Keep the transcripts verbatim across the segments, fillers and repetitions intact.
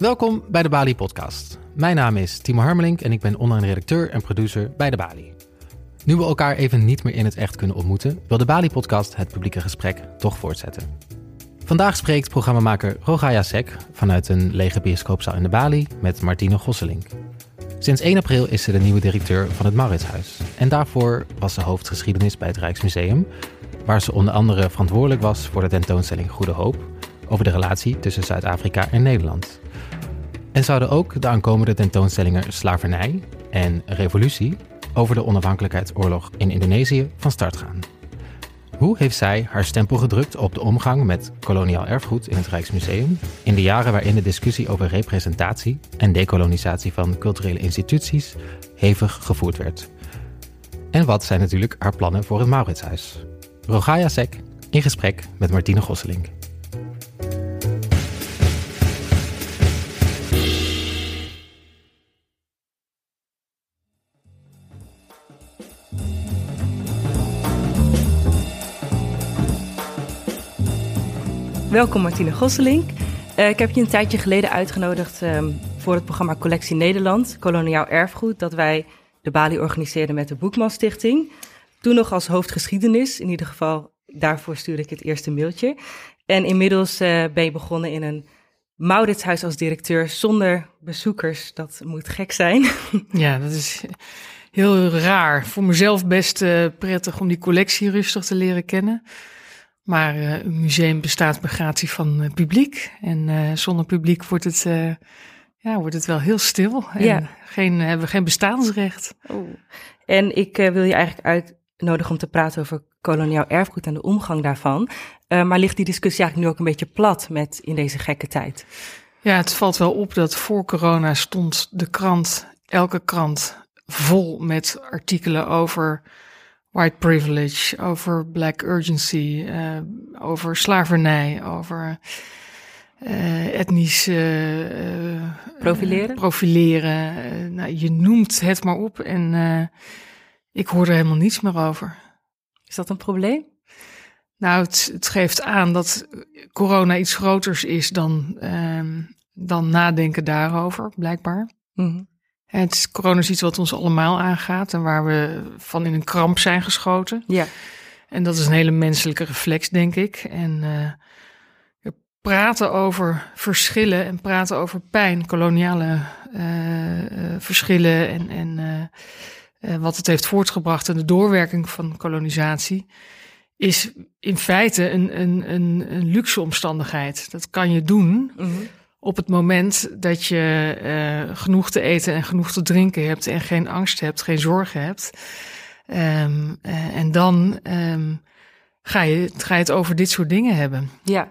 Welkom bij de Balie podcast. Mijn naam is Timo Harmelink en ik ben online redacteur en producer bij de Balie. Nu we elkaar even niet meer in het echt kunnen ontmoeten, wil de Balie podcast het publieke gesprek toch voortzetten. Vandaag spreekt programmamaker Rogaya Sek vanuit een lege bioscoopzaal in de Balie met Martine Gosselink. Sinds één april is ze de nieuwe directeur van het Mauritshuis. En daarvoor was ze hoofdgeschiedenis bij het Rijksmuseum, waar ze onder andere verantwoordelijk was voor de tentoonstelling Goede Hoop over de relatie tussen Zuid-Afrika en Nederland. En zouden ook de aankomende tentoonstellingen Slavernij en Revolutie over de onafhankelijkheidsoorlog in Indonesië van start gaan. Hoe heeft zij haar stempel gedrukt op de omgang met koloniaal erfgoed in het Rijksmuseum in de jaren waarin de discussie over representatie en dekolonisatie van culturele instituties hevig gevoerd werd? En wat zijn natuurlijk haar plannen voor het Mauritshuis? Rogaya Sek in gesprek met Martine Gosselink. Welkom Martine Gosselink. Uh, ik heb je een tijdje geleden uitgenodigd um, voor het programma Collectie Nederland, Koloniaal Erfgoed, dat wij de Balie organiseerden met de Boekman Stichting. Toen nog als hoofdgeschiedenis, in ieder geval daarvoor stuurde ik het eerste mailtje. En inmiddels uh, ben je begonnen in een Mauritshuis als directeur zonder bezoekers. Dat moet gek zijn. Ja, dat is heel raar. Voor mezelf best uh, prettig om die collectie rustig te leren kennen. Maar uh, een museum bestaat bij gratie van uh, publiek. En uh, zonder publiek wordt het, uh, ja, wordt het wel heel stil. En ja. geen, uh, hebben we geen bestaansrecht. Oh. En ik uh, wil je eigenlijk uitnodigen om te praten over koloniaal erfgoed en de omgang daarvan. Uh, maar ligt die discussie eigenlijk nu ook een beetje plat met in deze gekke tijd? Ja, het valt wel op dat voor corona stond de krant, elke krant, vol met artikelen over white privilege, over black urgency, uh, over slavernij, over uh, etnisch uh, profileren. Uh, profileren. Uh, nou, je noemt het maar op en uh, ik hoor er helemaal niets meer over. Is dat een probleem? Nou, het, het geeft aan dat corona iets groters is dan, uh, dan nadenken daarover, blijkbaar. Mm-hmm. Het is, corona is iets wat ons allemaal aangaat en waar we van in een kramp zijn geschoten. Ja. En dat is een hele menselijke reflex, denk ik. En uh, praten over verschillen en praten over pijn, koloniale uh, uh, verschillen en, en uh, uh, wat het heeft voortgebracht en de doorwerking van kolonisatie, is in feite een, een, een, een luxe omstandigheid. Dat kan je doen. Mm-hmm. Op het moment dat je uh, genoeg te eten en genoeg te drinken hebt en geen angst hebt, geen zorgen hebt. Um, uh, en dan um, ga, je, ga je het over dit soort dingen hebben. Ja,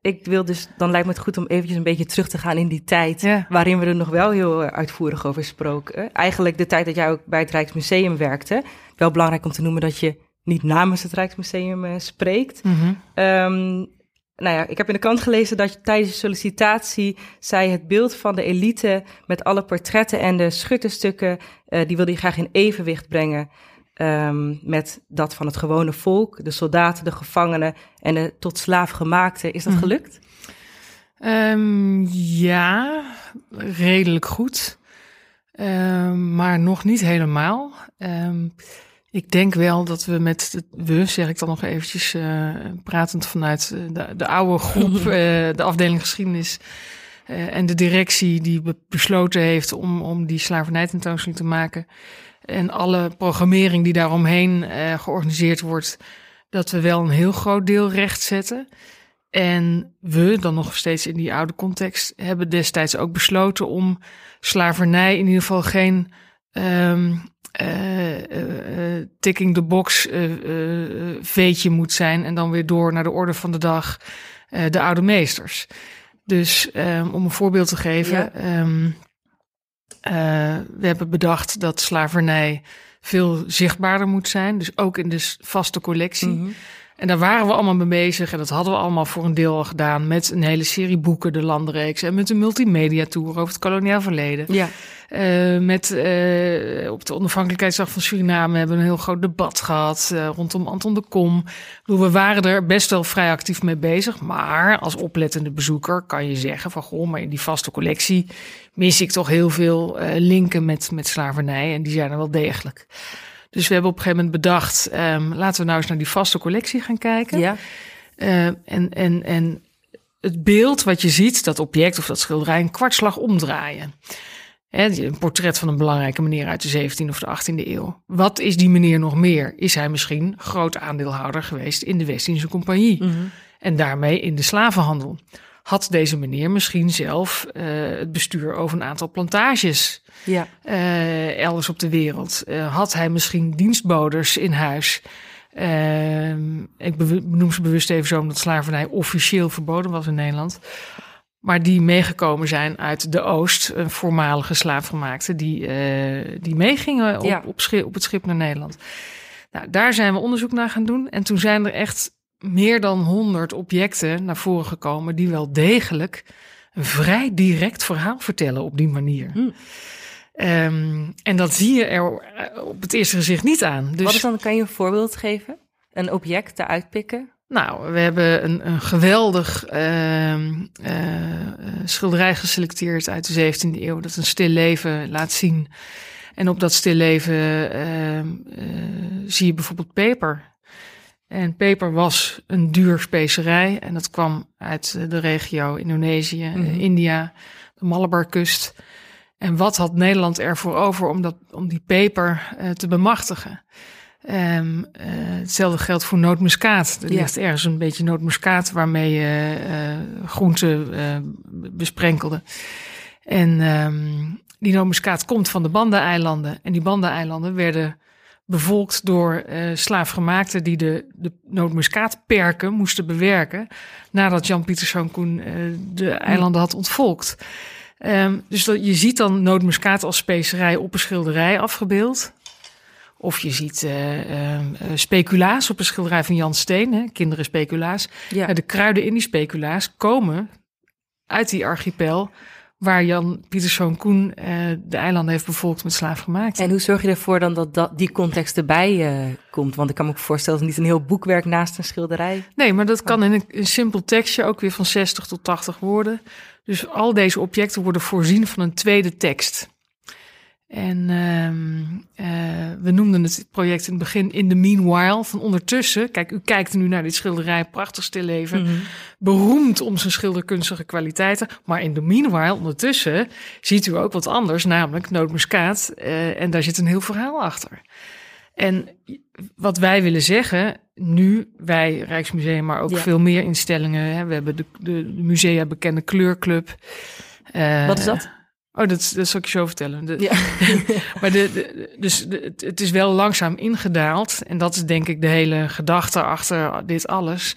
ik wil dus, dan lijkt me het goed om eventjes een beetje terug te gaan in die tijd, ja, waarin we er nog wel heel uitvoerig over spraken. Eigenlijk de tijd dat jij ook bij het Rijksmuseum werkte. Wel belangrijk om te noemen dat je niet namens het Rijksmuseum uh, spreekt. Mm-hmm. Um, Nou ja, ik heb in de krant gelezen dat je tijdens de sollicitatie zij het beeld van de elite met alle portretten en de schutterstukken, Uh, die wilde je graag in evenwicht brengen um, met dat van het gewone volk, de soldaten, de gevangenen en de tot slaaf gemaakte. Is dat gelukt? Um, ja, redelijk goed. Um, maar nog niet helemaal. Um, Ik denk wel dat we met, de, we zeg ik dan nog eventjes, uh, pratend vanuit de, de oude groep, uh, de afdeling geschiedenis uh, en de directie die be- besloten heeft om, om die slavernijtentoonstelling te maken en alle programmering die daaromheen uh, georganiseerd wordt, dat we wel een heel groot deel recht zetten. En we, dan nog steeds in die oude context, hebben destijds ook besloten om slavernij in ieder geval geen Um, Uh, uh, uh, ticking the box uh, uh, veetje moet zijn en dan weer door naar de orde van de dag, uh, de oude meesters. Dus um, om een voorbeeld te geven, ja. um, uh, we hebben bedacht dat slavernij veel zichtbaarder moet zijn, dus ook in de vaste collectie. Mm-hmm. En daar waren we allemaal mee bezig en dat hadden we allemaal voor een deel al gedaan met een hele serie boeken, de Landreeks en met een multimedia tour over het koloniaal verleden. Ja. Uh, met, uh, op de onafhankelijkheidsdag van Suriname hebben we een heel groot debat gehad uh, rondom Anton de Kom. We waren er best wel vrij actief mee bezig. Maar als oplettende bezoeker kan je zeggen van goh, maar in die vaste collectie mis ik toch heel veel uh, linken met, met slavernij. En die zijn er wel degelijk. Dus we hebben op een gegeven moment bedacht, um, laten we nou eens naar die vaste collectie gaan kijken. Ja. Uh, en, en, en het beeld wat je ziet, dat object of dat schilderij, een kwartslag omdraaien. Hè, een portret van een belangrijke meneer uit de zeventiende of de achttiende eeuw. Wat is die meneer nog meer? Is hij misschien groot aandeelhouder geweest in de West-Indische Compagnie? Mm-hmm. En daarmee in de slavenhandel. Had deze meneer misschien zelf uh, het bestuur over een aantal plantages ja. uh, elders op de wereld? Uh, had hij misschien dienstboders in huis? Uh, ik benoem ze bewust even zo omdat slavernij officieel verboden was in Nederland. Maar die meegekomen zijn uit de Oost, een voormalige slaafgemaakte, die, uh, die meegingen op, ja. op, schip, op het schip naar Nederland. Nou, daar zijn we onderzoek naar gaan doen. En toen zijn er echt meer dan honderd objecten naar voren gekomen die wel degelijk een vrij direct verhaal vertellen op die manier. Hmm. Um, en dat zie je er op het eerste gezicht niet aan. Dus, wat is dan, kan je een voorbeeld geven? Een object eruit pikken? Nou, we hebben een, een geweldig uh, uh, schilderij geselecteerd uit de zeventiende eeuw, dat een stil leven laat zien. En op dat stil leven uh, uh, zie je bijvoorbeeld peper. En peper was een duur specerij en dat kwam uit de regio Indonesië, mm-hmm. India, de Malabarkust. En wat had Nederland ervoor over om, dat, om die peper uh, te bemachtigen? Um, uh, hetzelfde geldt voor nootmuskaat. Er ja. ligt ergens een beetje nootmuskaat waarmee je uh, uh, groenten uh, besprenkelde. En um, die nootmuskaat komt van de Bandeneilanden. En die Bandeneilanden werden bevolkt door uh, slaafgemaakten die de, de nootmuskaatperken moesten bewerken nadat Jan Pieterszoon Coen uh, de eilanden had ontvolkt. Um, dus dat, je ziet dan nootmuskaat als specerij op een schilderij afgebeeld. Of je ziet uh, uh, speculaas op een schilderij van Jan Steen, hè, kinderen speculaas. Ja. Uh, de kruiden in die speculaas komen uit die archipel waar Jan Pieterszoon Coen uh, de eilanden heeft bevolkt met slaafgemaakten. En hoe zorg je ervoor dan dat, dat die context erbij uh, komt? Want ik kan me ook voorstellen dat niet een heel boekwerk naast een schilderij. Nee, maar dat kan in een, een simpel tekstje ook weer van zestig tot tachtig woorden. Dus al deze objecten worden voorzien van een tweede tekst. En uh, uh, we noemden het project in het begin in the meanwhile, van ondertussen. Kijk, u kijkt nu naar dit schilderij, prachtig stilleven, mm-hmm. beroemd om zijn schilderkunstige kwaliteiten. Maar in the meanwhile, ondertussen, ziet u ook wat anders, namelijk nootmuskaat. Uh, en daar zit een heel verhaal achter. En wat wij willen zeggen, nu wij Rijksmuseum, maar ook ja. veel meer instellingen. Hè, we hebben de, de, de musea bekende kleurclub. Uh, wat is dat? Oh, dat, dat zal ik je zo vertellen. De, ja. maar de, de, dus de, het is wel langzaam ingedaald. En dat is denk ik de hele gedachte achter dit alles.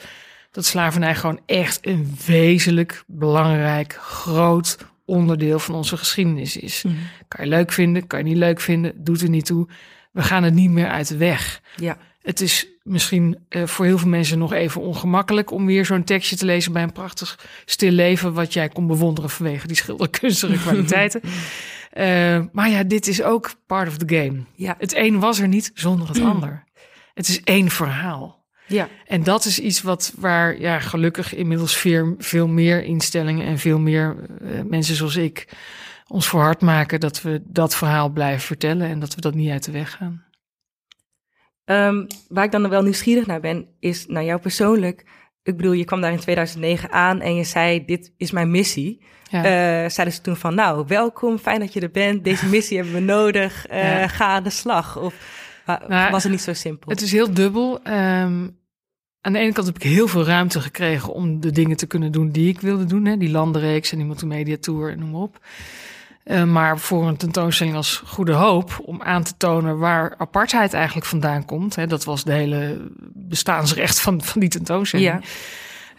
Dat slavernij gewoon echt een wezenlijk, belangrijk, groot onderdeel van onze geschiedenis is. Mm-hmm. Kan je leuk vinden, kan je niet leuk vinden, doet er niet toe. We gaan het niet meer uit de weg. Ja. Het is misschien uh, voor heel veel mensen nog even ongemakkelijk om weer zo'n tekstje te lezen bij een prachtig stil leven wat jij kon bewonderen vanwege die schilderkunstige kwaliteiten. uh, maar ja, dit is ook part of the game. Ja. Het een was er niet zonder het ander. Het is één verhaal. Ja. En dat is iets wat waar ja, gelukkig inmiddels veel, veel meer instellingen en veel meer uh, mensen zoals ik ons voor hard maken dat we dat verhaal blijven vertellen en dat we dat niet uit de weg gaan. Um, waar ik dan wel nieuwsgierig naar ben, is naar jou persoonlijk. Ik bedoel, je kwam daar in tweeduizend negen aan en je zei, dit is mijn missie. Ja. Uh, zeiden ze toen van, nou, welkom, fijn dat je er bent. Deze missie hebben we nodig, uh, ja. ga aan de slag. Of nou, was het niet zo simpel? Het is heel dubbel. Um, aan de ene kant heb ik heel veel ruimte gekregen om de dingen te kunnen doen die ik wilde doen. Hè? Die landenreeks en die multimediatour en noem maar op. Uh, maar voor een tentoonstelling als Goede Hoop, om aan te tonen waar apartheid eigenlijk vandaan komt. Hè, dat was de hele bestaansrecht van, van die tentoonstelling.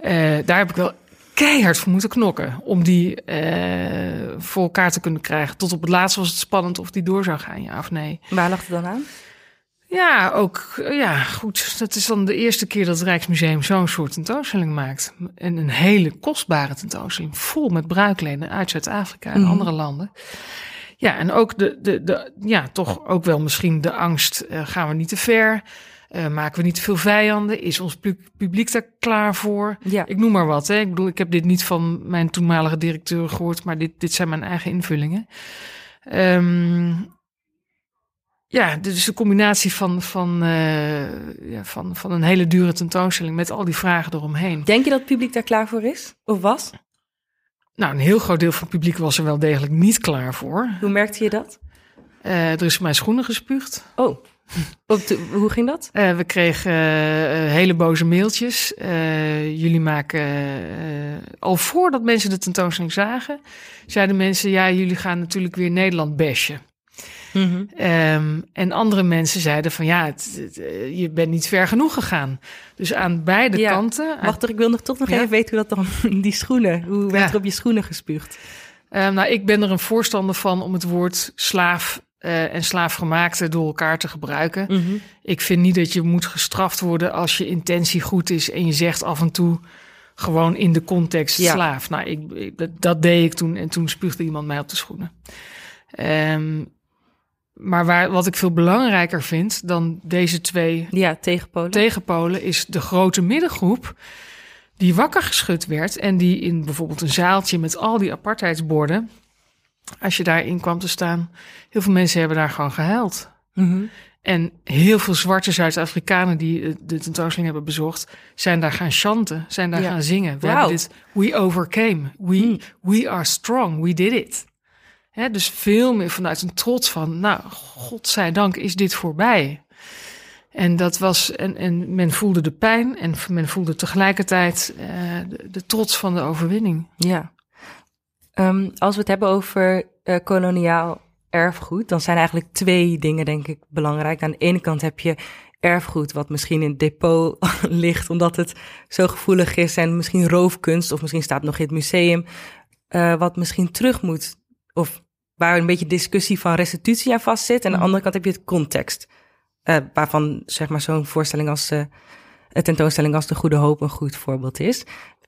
Ja. Uh, daar heb ik wel keihard voor moeten knokken. Om die uh, voor elkaar te kunnen krijgen. Tot op het laatst was het spannend of die door zou gaan, ja of nee. Waar lag het dan aan? Ja, ook ja, goed. Dat is dan de eerste keer dat het Rijksmuseum zo'n soort tentoonstelling maakt. En een hele kostbare tentoonstelling, vol met bruikleden uit Zuid-Afrika en mm. andere landen. Ja, en ook de, de, de, ja, toch ook wel misschien de angst, uh, gaan we niet te ver? Uh, maken we niet te veel vijanden? Is ons publiek daar klaar voor? Ja. Ik noem maar wat. Hè. Ik bedoel, ik heb dit niet van mijn toenmalige directeur gehoord, maar dit, dit zijn mijn eigen invullingen. Um, ja, dus de combinatie van, van, uh, ja, van, van een hele dure tentoonstelling met al die vragen eromheen. Denk je dat het publiek daar klaar voor is? Of was? Nou, een heel groot deel van het publiek was er wel degelijk niet klaar voor. Hoe merkte je dat? Uh, er is op mijn schoenen gespuugd. Oh, de, hoe ging dat? Uh, we kregen uh, hele boze mailtjes. Uh, jullie maken... Uh, al voordat mensen de tentoonstelling zagen, zeiden mensen, ja, jullie gaan natuurlijk weer Nederland bashen. Mm-hmm. Um, en andere mensen zeiden van, ja, het, het, je bent niet ver genoeg gegaan. Dus aan beide ja. kanten... Wacht, aan... ik wil nog toch nog ja. even weten hoe dat dan, die schoenen, hoe werd ja. er op je schoenen gespuugd? Um, nou, ik ben er een voorstander van om het woord slaaf uh, en slaafgemaakte door elkaar te gebruiken. Mm-hmm. Ik vind niet dat je moet gestraft worden als je intentie goed is en je zegt af en toe gewoon in de context ja. slaaf. Nou, ik, ik, dat, dat deed ik toen en toen spuugde iemand mij op de schoenen. Um, Maar waar, wat ik veel belangrijker vind dan deze twee ja, tegenpolen. tegenpolen... is de grote middengroep die wakker geschud werd en die in bijvoorbeeld een zaaltje met al die apartheidsborden, als je daarin kwam te staan, heel veel mensen hebben daar gewoon gehuild. Mm-hmm. En heel veel zwarte Zuid-Afrikanen die de tentoonstelling hebben bezocht, zijn daar gaan chanten, zijn daar ja. gaan zingen. We wow. hebben dit, we overcame, we, mm. we are strong, we did it. He, dus veel meer vanuit een trots van, nou, godzijdank is dit voorbij. En dat was, en, en men voelde de pijn en men voelde tegelijkertijd uh, de, de trots van de overwinning. Ja. Um, als we het hebben over uh, koloniaal erfgoed, dan zijn eigenlijk twee dingen, denk ik, belangrijk. Aan de ene kant heb je erfgoed wat misschien in het depot ligt, omdat het zo gevoelig is en misschien roofkunst, of misschien staat nog in het museum, uh, wat misschien terug moet, of waar een beetje discussie van restitutie aan vast zit. En aan de andere kant heb je het context. Uh, waarvan zeg maar zo'n voorstelling als uh, een tentoonstelling als de Goede Hoop een goed voorbeeld is.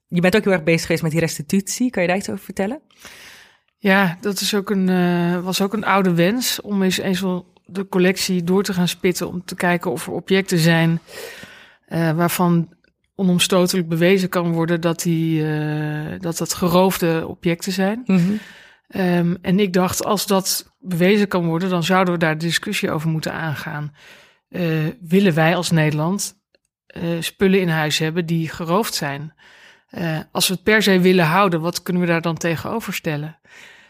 Je bent ook heel erg bezig geweest met die restitutie. Kan je daar iets over vertellen? Ja, dat is ook een, uh, was ook een oude wens om eens, eens wel de collectie door te gaan spitten, om te kijken of er objecten zijn uh, waarvan onomstotelijk bewezen kan worden dat die, uh, dat, dat geroofde objecten zijn. Mm-hmm. Um, en ik dacht, als dat bewezen kan worden, dan zouden we daar discussie over moeten aangaan. Uh, willen wij als Nederland uh, spullen in huis hebben die geroofd zijn? Uh, als we het per se willen houden, wat kunnen we daar dan tegenover stellen?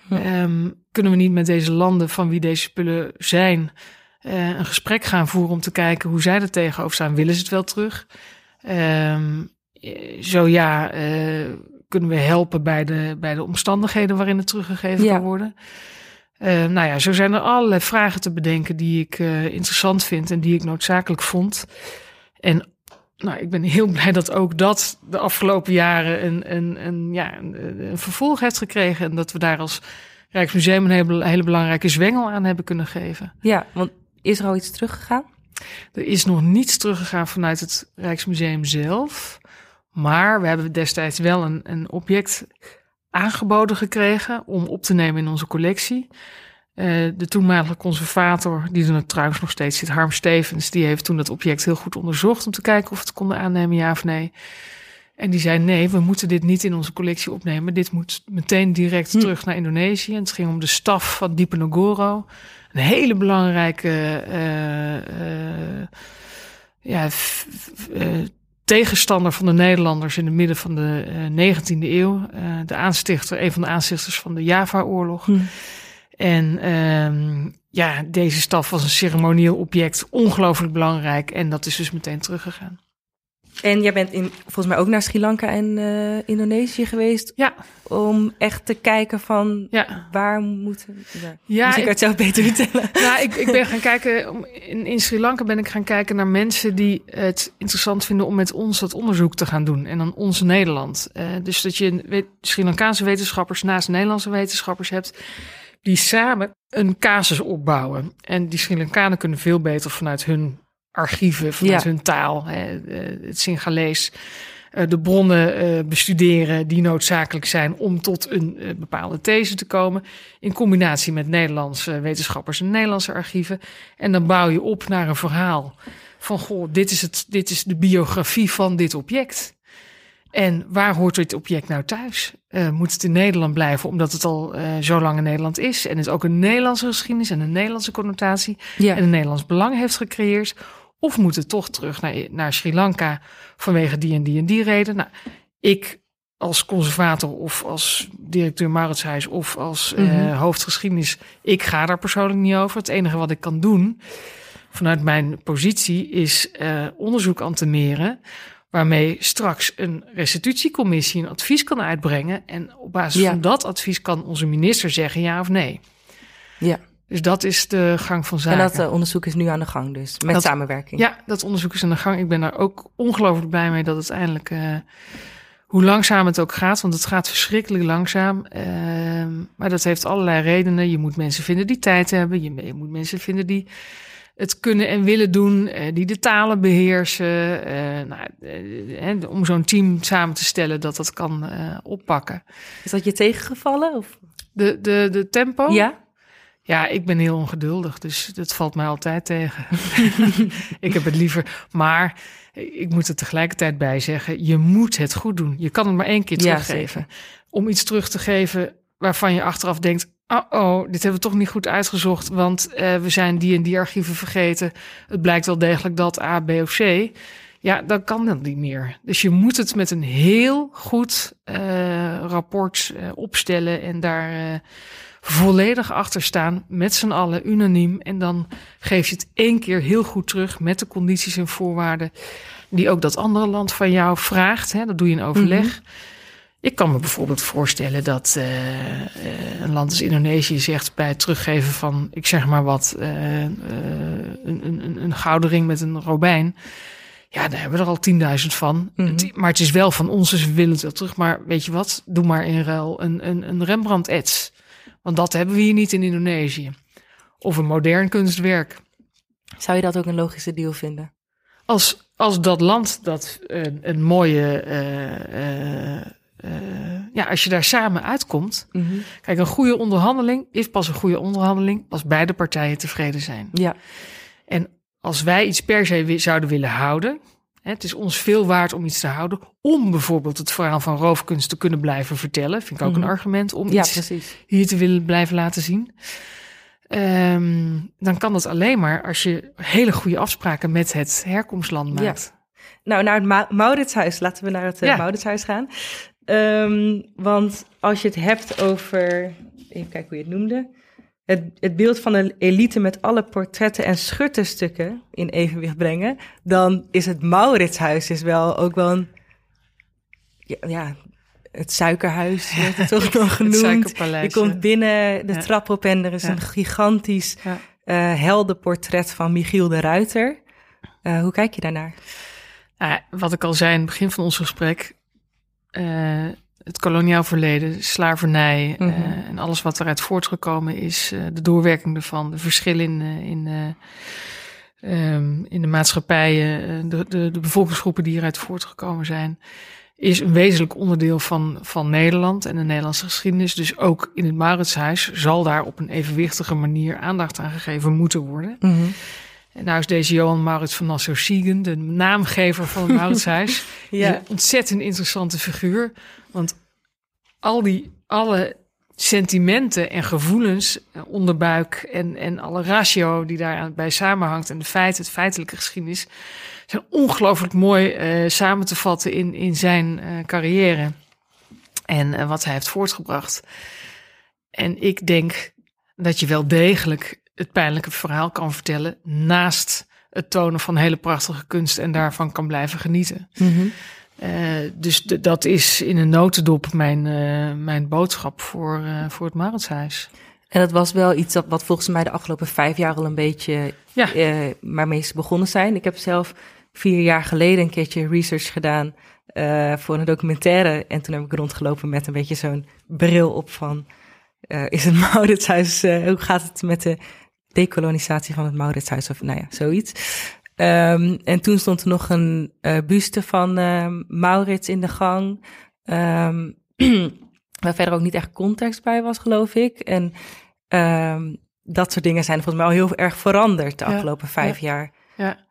Ja. Um, kunnen we niet met deze landen van wie deze spullen zijn uh, een gesprek gaan voeren om te kijken hoe zij er tegenover staan? Willen ze het wel terug? Um, zo ja... Uh, Kunnen we helpen bij de, bij de omstandigheden waarin het teruggegeven ja. kan worden? Uh, nou ja, zo zijn er allerlei vragen te bedenken die ik uh, interessant vind en die ik noodzakelijk vond. En nou, ik ben heel blij dat ook dat de afgelopen jaren een, een, een, ja, een, een vervolg heeft gekregen. En dat we daar als Rijksmuseum een hele, hele belangrijke zwengel aan hebben kunnen geven. Ja, want is er al iets teruggegaan? Er is nog niets teruggegaan vanuit het Rijksmuseum zelf. Maar we hebben destijds wel een, een object aangeboden gekregen om op te nemen in onze collectie. Uh, de toenmalige conservator, die er trouwens nog steeds zit, Harm Stevens, die heeft toen dat object heel goed onderzocht om te kijken of we het konden aannemen, ja of nee. En die zei, nee, we moeten dit niet in onze collectie opnemen. Dit moet meteen direct hm. terug naar Indonesië. En het ging om de staf van Diepenagoro. Een hele belangrijke Uh, uh, ja... F, f, uh, tegenstander van de Nederlanders in het midden van de uh, negentiende eeuw. Uh, de aanstichter, een van de aanstichters van de Java-oorlog. Mm. En um, ja, deze staf was een ceremonieel object, ongelooflijk belangrijk. En dat is dus meteen teruggegaan. En jij bent in, volgens mij ook naar Sri Lanka en uh, Indonesië geweest. Ja. Om echt te kijken van ja. waar moeten we. Ja, dus ik kan het zelf beter vertellen. Nou, ik, ik ben gaan kijken. In, in Sri Lanka ben ik gaan kijken naar mensen die het interessant vinden om met ons dat onderzoek te gaan doen. En dan ons Nederland. Uh, dus dat je weet, Sri Lankaanse wetenschappers naast Nederlandse wetenschappers hebt die samen een casus opbouwen. En die Sri Lankanen kunnen veel beter vanuit hun archieven, vanuit ja. hun taal, het Singalees, de bronnen bestuderen die noodzakelijk zijn om tot een bepaalde these te komen. In combinatie met Nederlandse wetenschappers en Nederlandse archieven. En dan bouw je op naar een verhaal van, goh, dit is, het, dit is de biografie van dit object. En waar hoort dit object nou thuis? Uh, moet het in Nederland blijven, omdat het al uh, zo lang in Nederland is. En het ook een Nederlandse geschiedenis en een Nederlandse connotatie. Ja. En een Nederlands belang heeft gecreëerd. Of moet het toch terug naar, naar Sri Lanka vanwege die en die en die reden? Nou, ik als conservator of als directeur Mauritshuis of als mm-hmm. uh, hoofdgeschiedenis, ik ga daar persoonlijk niet over. Het enige wat ik kan doen vanuit mijn positie is uh, onderzoek antemeren, waarmee straks een restitutiecommissie een advies kan uitbrengen. En op basis ja. van dat advies kan onze minister zeggen ja of nee. Ja. Dus dat is de gang van zaken. En dat uh, onderzoek is nu aan de gang dus, met dat, samenwerking. Ja, dat onderzoek is aan de gang. Ik ben daar ook ongelooflijk blij mee dat het eindelijk, uh, hoe langzaam het ook gaat, want het gaat verschrikkelijk langzaam. Uh, maar dat heeft allerlei redenen. Je moet mensen vinden die tijd hebben. Je, je moet mensen vinden die het kunnen en willen doen, uh, die de talen beheersen. Uh, nou, uh, eh, om zo'n team samen te stellen dat dat kan uh, oppakken. Is dat je tegengevallen? Of? De, de, de tempo? Ja. Ja, ik ben heel ongeduldig, dus dat valt mij altijd tegen. Ik heb het liever. Maar ik moet er tegelijkertijd bij zeggen, je moet het goed doen. Je kan het maar één keer teruggeven. Ja, om iets terug te geven waarvan je achteraf denkt, oh-oh, dit hebben we toch niet goed uitgezocht, want uh, we zijn die en die archieven vergeten. Het blijkt wel degelijk dat A, B of C. Ja, dan kan dat niet meer. Dus je moet het met een heel goed uh, rapport uh, opstellen en daar Uh, volledig achterstaan, met z'n allen, unaniem. En dan geef je het één keer heel goed terug met de condities en voorwaarden die ook dat andere land van jou vraagt. Hè? Dat doe je in overleg. Mm-hmm. Ik kan me bijvoorbeeld voorstellen dat uh, een land als Indonesië zegt bij het teruggeven van, ik zeg maar wat, uh, uh, een, een, een gouden ring met een robijn. Ja, daar hebben we er al tienduizend van. Mm-hmm. Het, maar het is wel van ons, dus we willen het wel terug. Maar weet je wat, doe maar in ruil een, een, een Rembrandt-ets. Want dat hebben we hier niet in Indonesië. Of een modern kunstwerk. Zou je dat ook een logische deal vinden? Als, als dat land dat uh, een mooie Uh, uh, uh, ja, als je daar samen uitkomt. Mm-hmm. Kijk, een goede onderhandeling is pas een goede onderhandeling als beide partijen tevreden zijn. Ja. En als wij iets per se w- zouden willen houden, het is ons veel waard om iets te houden, om bijvoorbeeld het verhaal van roofkunst te kunnen blijven vertellen. Vind ik ook mm-hmm. een argument om ja, iets precies. hier te willen blijven laten zien. Um, dan kan dat alleen maar als je hele goede afspraken met het herkomstland maakt. Ja. Nou, naar het Ma- Mauritshuis. Laten we naar het uh, ja. Mauritshuis gaan. Um, want als je het hebt over, even kijken hoe je het noemde, Het, het beeld van een elite met alle portretten en schutterstukken in evenwicht brengen, dan is het Mauritshuis is wel ook wel een, ja, ja, het suikerhuis wordt het toch nog genoemd. Je komt binnen de ja. trap op en er is ja. een gigantisch ja. uh, heldenportret van Michiel de Ruyter. Uh, hoe kijk je daarnaar? Uh, wat ik al zei in het begin van ons gesprek, Uh, het koloniaal verleden, slavernij mm-hmm. uh, en alles wat eruit voortgekomen is, uh, de doorwerking ervan, de verschil in, uh, in, uh, um, in de maatschappijen, uh, de, de, de bevolkingsgroepen die hieruit voortgekomen zijn, is een wezenlijk onderdeel van, van Nederland en de Nederlandse geschiedenis. Dus ook in het Mauritshuis zal daar op een evenwichtige manier aandacht aan gegeven moeten worden. Mm-hmm. En nou is deze Johan Maurits van Nassau-Siegen, de naamgever van het Mauritshuis, ja. een ontzettend interessante figuur. Want al die, alle sentimenten en gevoelens, onderbuik en, en alle ratio die daarbij samenhangt en de feiten, het feitelijke geschiedenis, zijn ongelooflijk mooi uh, samen te vatten in, in zijn uh, carrière en uh, wat hij heeft voortgebracht. En ik denk dat je wel degelijk het pijnlijke verhaal kan vertellen naast het tonen van hele prachtige kunst en daarvan kan blijven genieten. Mm-hmm. Uh, dus d- dat is in een notendop mijn, uh, mijn boodschap voor, uh, voor het Mauritshuis. En dat was wel iets dat, wat volgens mij de afgelopen vijf jaar al een beetje ja. uh, waarmee ze begonnen zijn. Ik heb zelf vier jaar geleden een keertje research gedaan uh, voor een documentaire. En toen heb ik rondgelopen met een beetje zo'n bril op van, Uh, is het Mauritshuis, uh, hoe gaat het met de dekolonisatie van het Mauritshuis of nou ja, zoiets. Um, en toen stond er nog een uh, buste van uh, Maurits in de gang. Um, waar verder ook niet echt context bij was, geloof ik. En um, dat soort dingen zijn volgens mij al heel erg veranderd de afgelopen ja, vijf ja, jaar. Ja.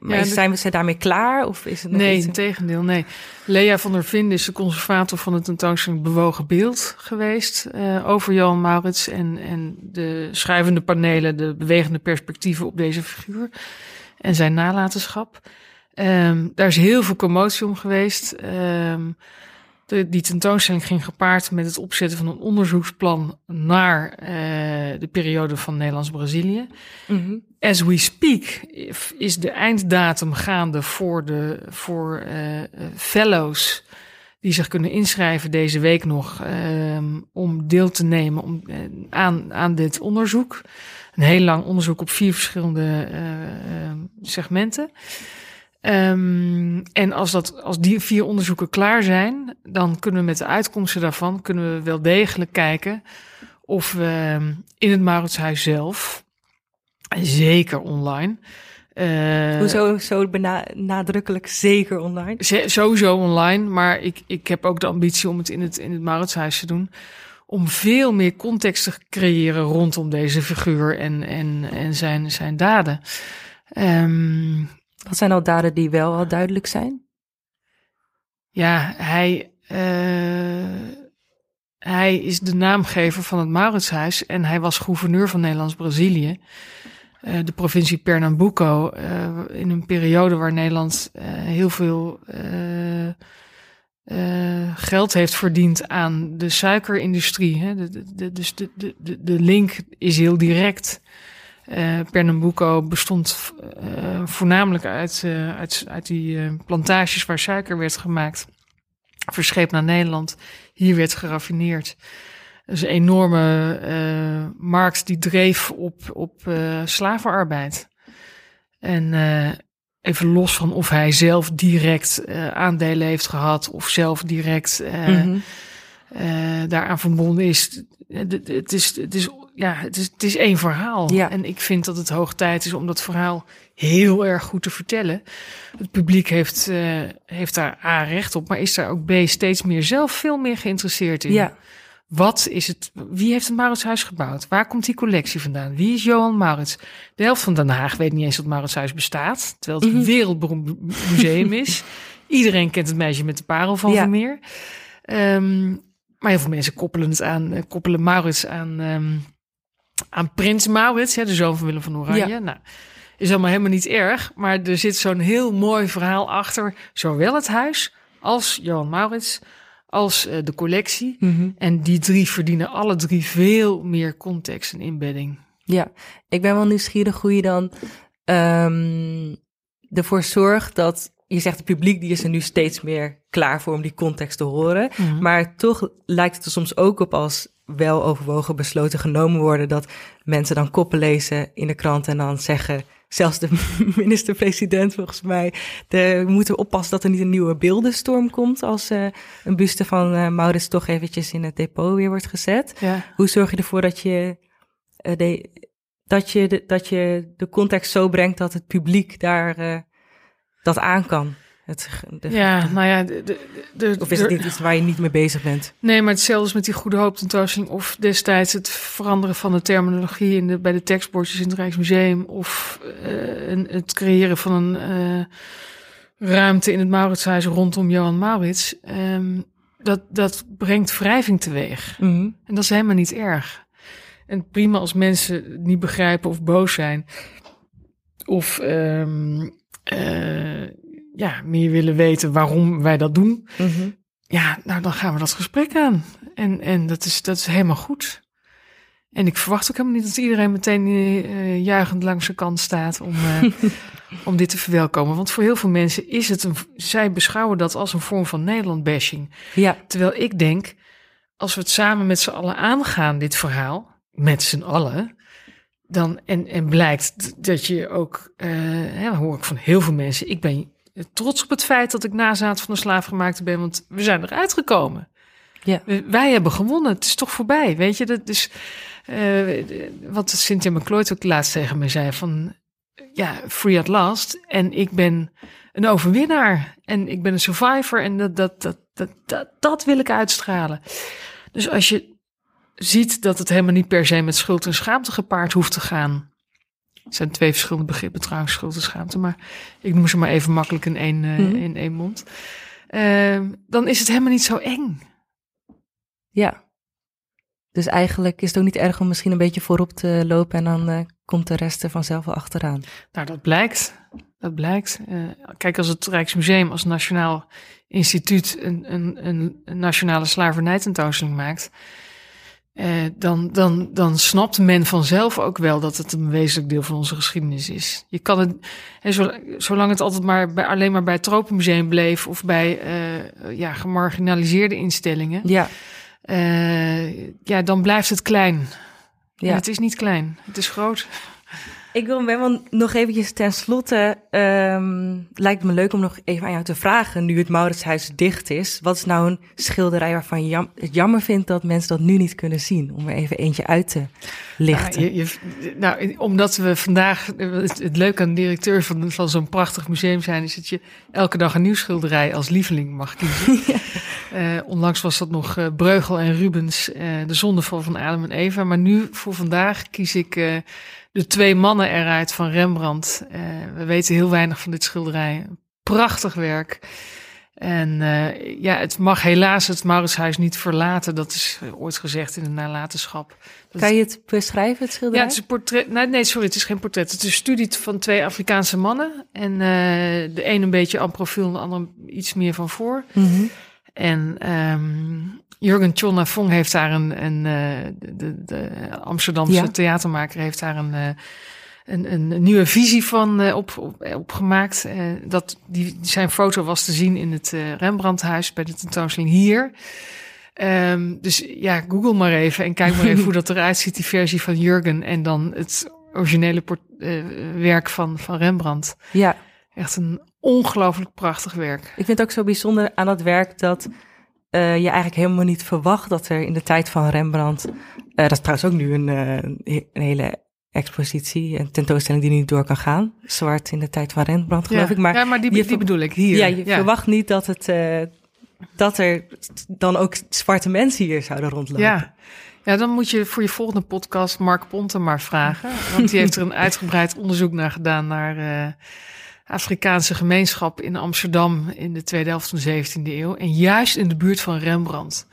Maar ja, zijn we ze daarmee klaar? Of is het nog nee, iets... integendeel, nee. Lea van der Vinden is de conservator van de tentoonstelling Bewogen Beeld geweest. Uh, over Johan Maurits en, en de schuivende panelen, de bewegende perspectieven op deze figuur. En zijn nalatenschap. Um, daar is heel veel commotie om geweest. Um, de, die tentoonstelling ging gepaard met het opzetten van een onderzoeksplan naar uh, de periode van Nederlands-Brazilië. Mm-hmm. As we speak is de einddatum gaande voor de voor uh, fellows die zich kunnen inschrijven deze week nog um, om deel te nemen om, uh, aan, aan dit onderzoek. Een heel lang onderzoek op vier verschillende uh, uh, segmenten. Um, en als, dat, als die vier onderzoeken klaar zijn, dan kunnen we met de uitkomsten daarvan kunnen we wel degelijk kijken of we in het Mauritshuis zelf, en zeker online... Uh, Hoezo zo nadrukkelijk zeker online? Sowieso online, maar ik, ik heb ook de ambitie om het in het, in het Mauritshuis te doen... om veel meer context te creëren rondom deze figuur en, en, en zijn, zijn daden. Um, Wat zijn al daden die wel al duidelijk zijn? Ja, hij, uh, hij is de naamgever van het Mauritshuis... en hij was gouverneur van Nederlands-Brazilië. Uh, de provincie Pernambuco, uh, in een periode waar Nederland uh, heel veel... Uh, Uh, geld heeft verdiend aan de suikerindustrie. Hè? De, de, de, dus de, de, de link is heel direct. Uh, Pernambuco bestond uh, voornamelijk uit, uh, uit, uit die uh, plantages waar suiker werd gemaakt. Verscheept naar Nederland. Hier werd geraffineerd. Dus een enorme uh, markt die dreef op, op uh, slavenarbeid. En... Uh, Even los van of hij zelf direct uh, aandelen heeft gehad... of zelf direct uh, mm-hmm. uh, daaraan verbonden is. Het, het is, het is, ja, het is, het is één verhaal. Ja. En ik vind dat het hoog tijd is om dat verhaal heel erg goed te vertellen. Het publiek heeft, uh, heeft daar A, recht op... maar is daar ook B, steeds meer zelf veel meer geïnteresseerd in. Ja. Wat is het? Wie heeft het Mauritshuis gebouwd? Waar komt die collectie vandaan? Wie is Johan Maurits? De helft van Den Haag weet niet eens dat Mauritshuis bestaat, terwijl het een wereldberoemd museum is. Iedereen kent het meisje met de parel van ja. Vermeer. Um, maar heel veel mensen koppelen het aan, koppelen Maurits aan, um, aan Prins Maurits, hè, de zoon van Willem van Oranje. Ja. Nou, is allemaal helemaal niet erg, maar er zit zo'n heel mooi verhaal achter, zowel het huis als Johan Maurits. Als uh, de collectie. Mm-hmm. En die drie verdienen alle drie veel meer context en inbedding. Ja, ik ben wel nieuwsgierig hoe je dan um, ervoor zorgt dat... Je zegt het publiek die is er nu steeds meer klaar voor om die context te horen. Mm-hmm. Maar toch lijkt het er soms ook op als wel overwogen besloten genomen worden... dat mensen dan koppen lezen in de krant en dan zeggen... Zelfs de minister-president volgens mij. De, we moeten oppassen dat er niet een nieuwe beeldenstorm komt... als uh, een buste van uh, Maurits toch eventjes in het depot weer wordt gezet. Ja. Hoe zorg je ervoor dat je, uh, de, dat, je de, dat je de context zo brengt... dat het publiek daar uh, dat aan kan? Het, de, ja, nou ja... De, de, de, of is het niet iets waar je niet mee bezig bent? Nee, maar hetzelfde is met die Goede Hoop tentoonstelling... of destijds het veranderen van de terminologie... In de, bij de tekstbordjes in het Rijksmuseum... of uh, een, het creëren van een uh, ruimte in het Mauritshuis... rondom Johan Maurits... Um, dat, dat brengt wrijving teweeg. Mm-hmm. En dat is helemaal niet erg. En prima als mensen het niet begrijpen of boos zijn... of... Um, uh, ja, meer willen weten waarom wij dat doen. Mm-hmm. Ja, nou dan gaan we dat gesprek aan. En, en dat is, dat is helemaal goed. En ik verwacht ook helemaal niet dat iedereen meteen uh, juichend langs de kant staat om, uh, om dit te verwelkomen. Want voor heel veel mensen is het een... Zij beschouwen dat als een vorm van Nederland-bashing. Ja. Terwijl ik denk, als we het samen met z'n allen aangaan, dit verhaal, met z'n allen... dan en, en blijkt dat je ook... Uh, ja, dat hoor ik van heel veel mensen, ik ben... trots op het feit dat ik nazaat van een slaafgemaakte ben, want we zijn eruit gekomen. Ja. We, wij hebben gewonnen, het is toch voorbij, weet je? Dat is uh, wat Cynthia McLeod ook laatst tegen mij zei: van ja, free at last. En ik ben een overwinnaar. En ik ben een survivor. En dat, dat, dat, dat, dat, dat wil ik uitstralen. Dus als je ziet dat het helemaal niet per se met schuld en schaamte gepaard hoeft te gaan. Het zijn twee verschillende begrippen trouwens, schuld en schaamte. Maar ik noem ze maar even makkelijk in één, uh, mm-hmm. in één mond. Uh, dan is het helemaal niet zo eng. Ja. Dus eigenlijk is het ook niet erg om misschien een beetje voorop te lopen. En dan uh, komt de rest er vanzelf wel achteraan. Nou, dat blijkt. Dat blijkt. Uh, kijk, als het Rijksmuseum als nationaal instituut een, een, een nationale slavernijtentoonstelling maakt. Uh, dan, dan, dan snapt men vanzelf ook wel dat het een wezenlijk deel van onze geschiedenis is. Je kan het, hè, zolang het altijd maar bij, alleen maar bij het Tropenmuseum bleef of bij uh, ja, gemarginaliseerde instellingen, ja. Uh, ja, dan blijft het klein. Ja. En het is niet klein, het is groot. Ik wil helemaal nog eventjes ten slotte, um, lijkt me leuk om nog even aan jou te vragen, nu het Mauritshuis dicht is. Wat is nou een schilderij waarvan je jam, het jammer vindt dat mensen dat nu niet kunnen zien? Om er even eentje uit te lichten. Nou, je, je, nou omdat we vandaag, het, het leuke aan de directeur van, van zo'n prachtig museum zijn, is dat je elke dag een nieuw schilderij als lieveling mag kiezen. Ja. Uh, onlangs was dat nog uh, Breugel en Rubens, uh, de zondeval van Adam en Eva. Maar nu, voor vandaag, kies ik uh, De Twee Mannen eruit van Rembrandt. Uh, we weten heel weinig van dit schilderij. Prachtig werk. En uh, ja, het mag helaas het Mauritshuis niet verlaten. Dat is uh, ooit gezegd in de nalatenschap. Dat kan je het beschrijven, het schilderij? Ja, het is een portret. Nee, nee, sorry, het is geen portret. Het is een studie van twee Afrikaanse mannen. En uh, de een een beetje aan profiel en de ander iets meer van voor. Mm-hmm. En um, Jurgen Tjonner heeft daar een, een de, de, de Amsterdamse ja. theatermaker heeft daar een, een, een nieuwe visie van op, op, op gemaakt. Uh, dat die, zijn foto was te zien in het uh, Rembrandthuis bij de tentoonstelling hier. Um, dus ja, google maar even en kijk maar even hoe dat eruit ziet, die versie van Jurgen en dan het originele port, uh, werk van, van Rembrandt. Ja. Echt een ongelooflijk prachtig werk. Ik vind het ook zo bijzonder aan dat werk dat uh, je eigenlijk helemaal niet verwacht dat er in de tijd van Rembrandt, uh, dat is trouwens ook nu een, uh, een hele expositie, een tentoonstelling die nu door kan gaan. Zwart in de tijd van Rembrandt, geloof ja. ik. Maar ja, maar die, je, die bedoel ik hier. Ja, je ja. verwacht niet dat, het, uh, dat er dan ook zwarte mensen hier zouden rondlopen. Ja. Ja, dan moet je voor je volgende podcast Mark Ponten maar vragen. Want die heeft er een uitgebreid onderzoek naar gedaan naar Uh, Afrikaanse gemeenschap in Amsterdam in de tweede helft van de zeventiende eeuw. En juist in de buurt van Rembrandt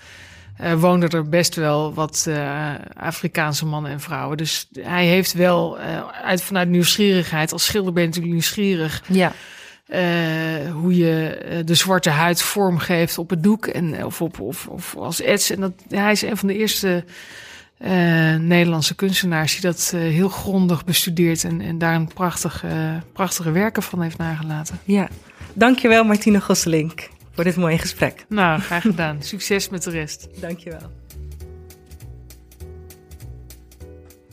uh, woonden er best wel wat uh, Afrikaanse mannen en vrouwen. Dus hij heeft wel uh, uit, vanuit nieuwsgierigheid, als schilder ben je natuurlijk nieuwsgierig, ja. uh, hoe je uh, de zwarte huid vormgeeft op het doek en, of, op, of, of als ets. En dat, hij is een van de eerste uh, Nederlandse kunstenaars die dat uh, heel grondig bestudeert en, en daar een prachtige, uh, prachtige werken van heeft nagelaten. Ja, dankjewel Martine Gosselink voor dit mooie gesprek. Nou, graag gedaan. Succes met de rest. Dankjewel.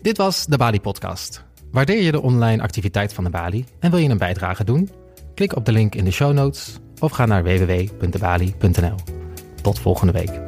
Dit was de Balie Podcast. Waardeer je de online activiteit van de Balie en wil je een bijdrage doen? Klik op de link in de show notes of ga naar w w w punt de balie punt n l. Tot volgende week.